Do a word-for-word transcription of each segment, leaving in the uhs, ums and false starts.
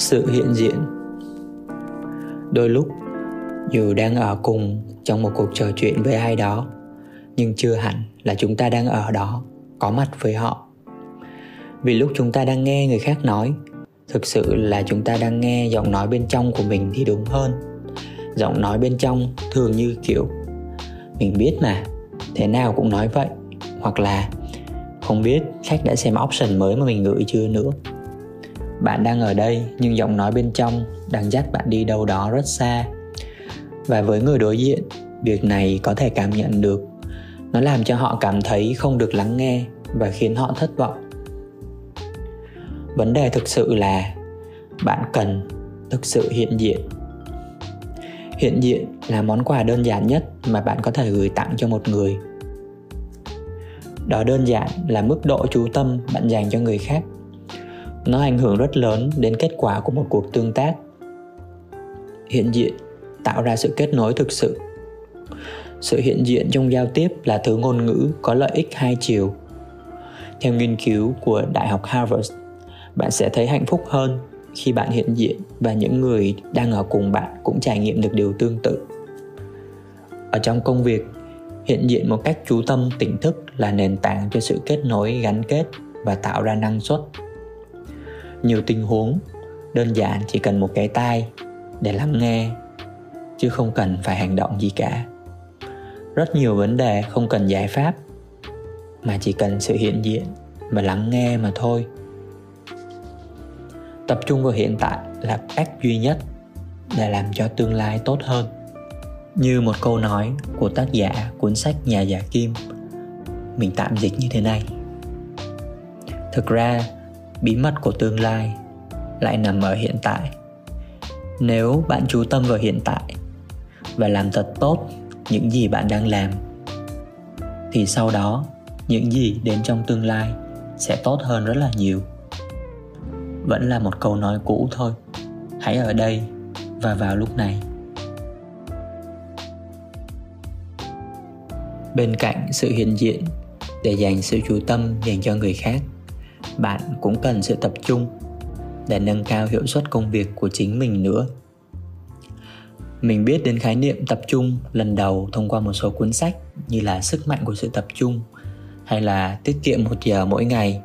Sự hiện diện. Đôi lúc, dù đang ở cùng trong một cuộc trò chuyện với ai đó, nhưng chưa hẳn là chúng ta đang ở đó, có mặt với họ. Vì lúc chúng ta đang nghe người khác nói, thực sự là chúng ta đang nghe giọng nói bên trong của mình thì đúng hơn. Giọng nói bên trong thường như kiểu "Mình biết mà, thế nào cũng nói vậy", hoặc là "Không biết khách đã xem option mới mà mình gửi chưa nữa". Bạn đang ở đây nhưng giọng nói bên trong đang dắt bạn đi đâu đó rất xa. Và với người đối diện, việc này có thể cảm nhận được. Nó làm cho họ cảm thấy không được lắng nghe và khiến họ thất vọng. Vấn đề thực sự là bạn cần thực sự hiện diện. Hiện diện là món quà đơn giản nhất mà bạn có thể gửi tặng cho một người. Đó đơn giản là mức độ chú tâm bạn dành cho người khác. Nó ảnh hưởng rất lớn đến kết quả của một cuộc tương tác. Hiện diện tạo ra sự kết nối thực sự. Sự hiện diện trong giao tiếp là thứ ngôn ngữ có lợi ích hai chiều. Theo nghiên cứu của Đại học Harvard, bạn sẽ thấy hạnh phúc hơn khi bạn hiện diện và những người đang ở cùng bạn cũng trải nghiệm được điều tương tự. Ở trong công việc, hiện diện một cách chú tâm tỉnh thức là nền tảng cho sự kết nối, gắn kết và tạo ra năng suất. Nhiều tình huống, đơn giản chỉ cần một cái tai để lắng nghe, chứ không cần phải hành động gì cả. Rất nhiều vấn đề không cần giải pháp, mà chỉ cần sự hiện diện và lắng nghe mà thôi. Tập trung vào hiện tại là cách duy nhất để làm cho tương lai tốt hơn. Như một câu nói của tác giả cuốn sách Nhà Giả Kim, mình tạm dịch như thế này: thực ra, bí mật của tương lai lại nằm ở hiện tại. Nếu bạn chú tâm vào hiện tại và làm thật tốt những gì bạn đang làm, thì sau đó những gì đến trong tương lai sẽ tốt hơn rất là nhiều. Vẫn là một câu nói cũ thôi. Hãy ở đây và vào lúc này. Bên cạnh sự hiện diện để dành sự chú tâm dành cho người khác, bạn cũng cần sự tập trung để nâng cao hiệu suất công việc của chính mình nữa. Mình biết đến khái niệm tập trung lần đầu thông qua một số cuốn sách như là Sức mạnh của sự tập trung hay là Tiết kiệm một giờ mỗi ngày.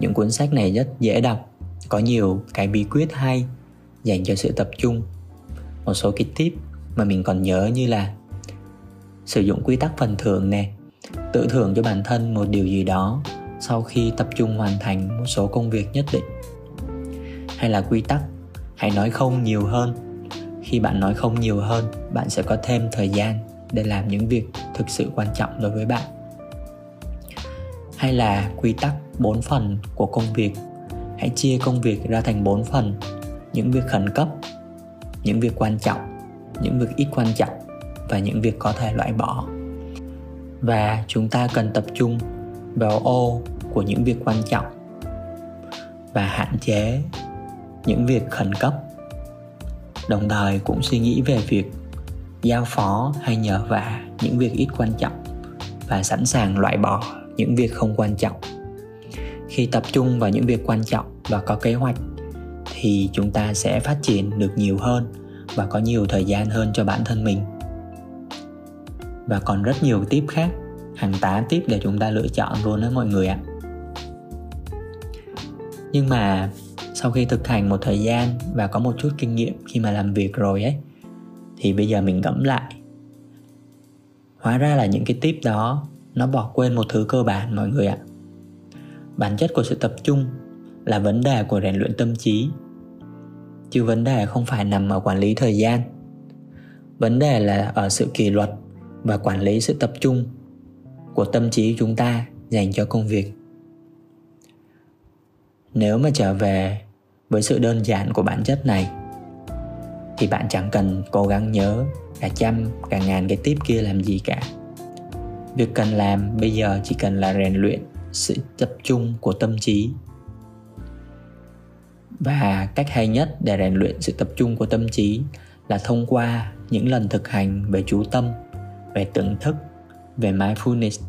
Những cuốn sách này rất dễ đọc, có nhiều cái bí quyết hay dành cho sự tập trung. Một số cái tip mà mình còn nhớ như là sử dụng quy tắc phần thưởng nè, tự thưởng cho bản thân một điều gì đó sau khi tập trung hoàn thành một số công việc nhất định. Hay là quy tắc hãy nói không nhiều hơn. Khi bạn nói không nhiều hơn, bạn sẽ có thêm thời gian để làm những việc thực sự quan trọng đối với bạn. Hay là quy tắc bốn phần của công việc. Hãy chia công việc ra thành bốn phần: những việc khẩn cấp, những việc quan trọng, những việc ít quan trọng và những việc có thể loại bỏ. Và chúng ta cần tập trung vào ô của những việc quan trọng và hạn chế những việc khẩn cấp. Đồng thời cũng suy nghĩ về việc giao phó hay nhờ vả những việc ít quan trọng và sẵn sàng loại bỏ những việc không quan trọng. Khi tập trung vào những việc quan trọng và có kế hoạch thì chúng ta sẽ phát triển được nhiều hơn và có nhiều thời gian hơn cho bản thân mình. Và còn rất nhiều tip khác, hàng tá tip để chúng ta lựa chọn luôn đó mọi người ạ. Nhưng mà sau khi thực hành một thời gian và có một chút kinh nghiệm khi mà làm việc rồi ấy, thì bây giờ mình ngẫm lại, hóa ra là những cái tip đó nó bỏ quên một thứ cơ bản mọi người ạ. Bản chất của sự tập trung là vấn đề của rèn luyện tâm trí, chứ vấn đề không phải nằm ở quản lý thời gian. Vấn đề là ở sự kỷ luật và quản lý sự tập trung của tâm trí chúng ta dành cho công việc. Nếu mà trở về với sự đơn giản của bản chất này thì bạn chẳng cần cố gắng nhớ cả trăm, cả ngàn cái tip kia làm gì cả. Việc cần làm bây giờ chỉ cần là rèn luyện sự tập trung của tâm trí. Và cách hay nhất để rèn luyện sự tập trung của tâm trí là thông qua những lần thực hành về chú tâm, về tỉnh thức, về mindfulness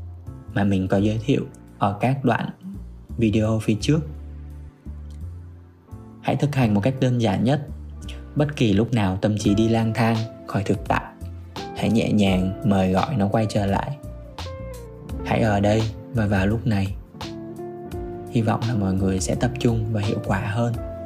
mà mình có giới thiệu ở các đoạn video phía trước. Hãy thực hành một cách đơn giản nhất. Bất kỳ lúc nào tâm trí đi lang thang khỏi thực tại, hãy nhẹ nhàng mời gọi nó quay trở lại. Hãy ở đây và vào lúc này. Hy vọng là mọi người sẽ tập trung và hiệu quả hơn.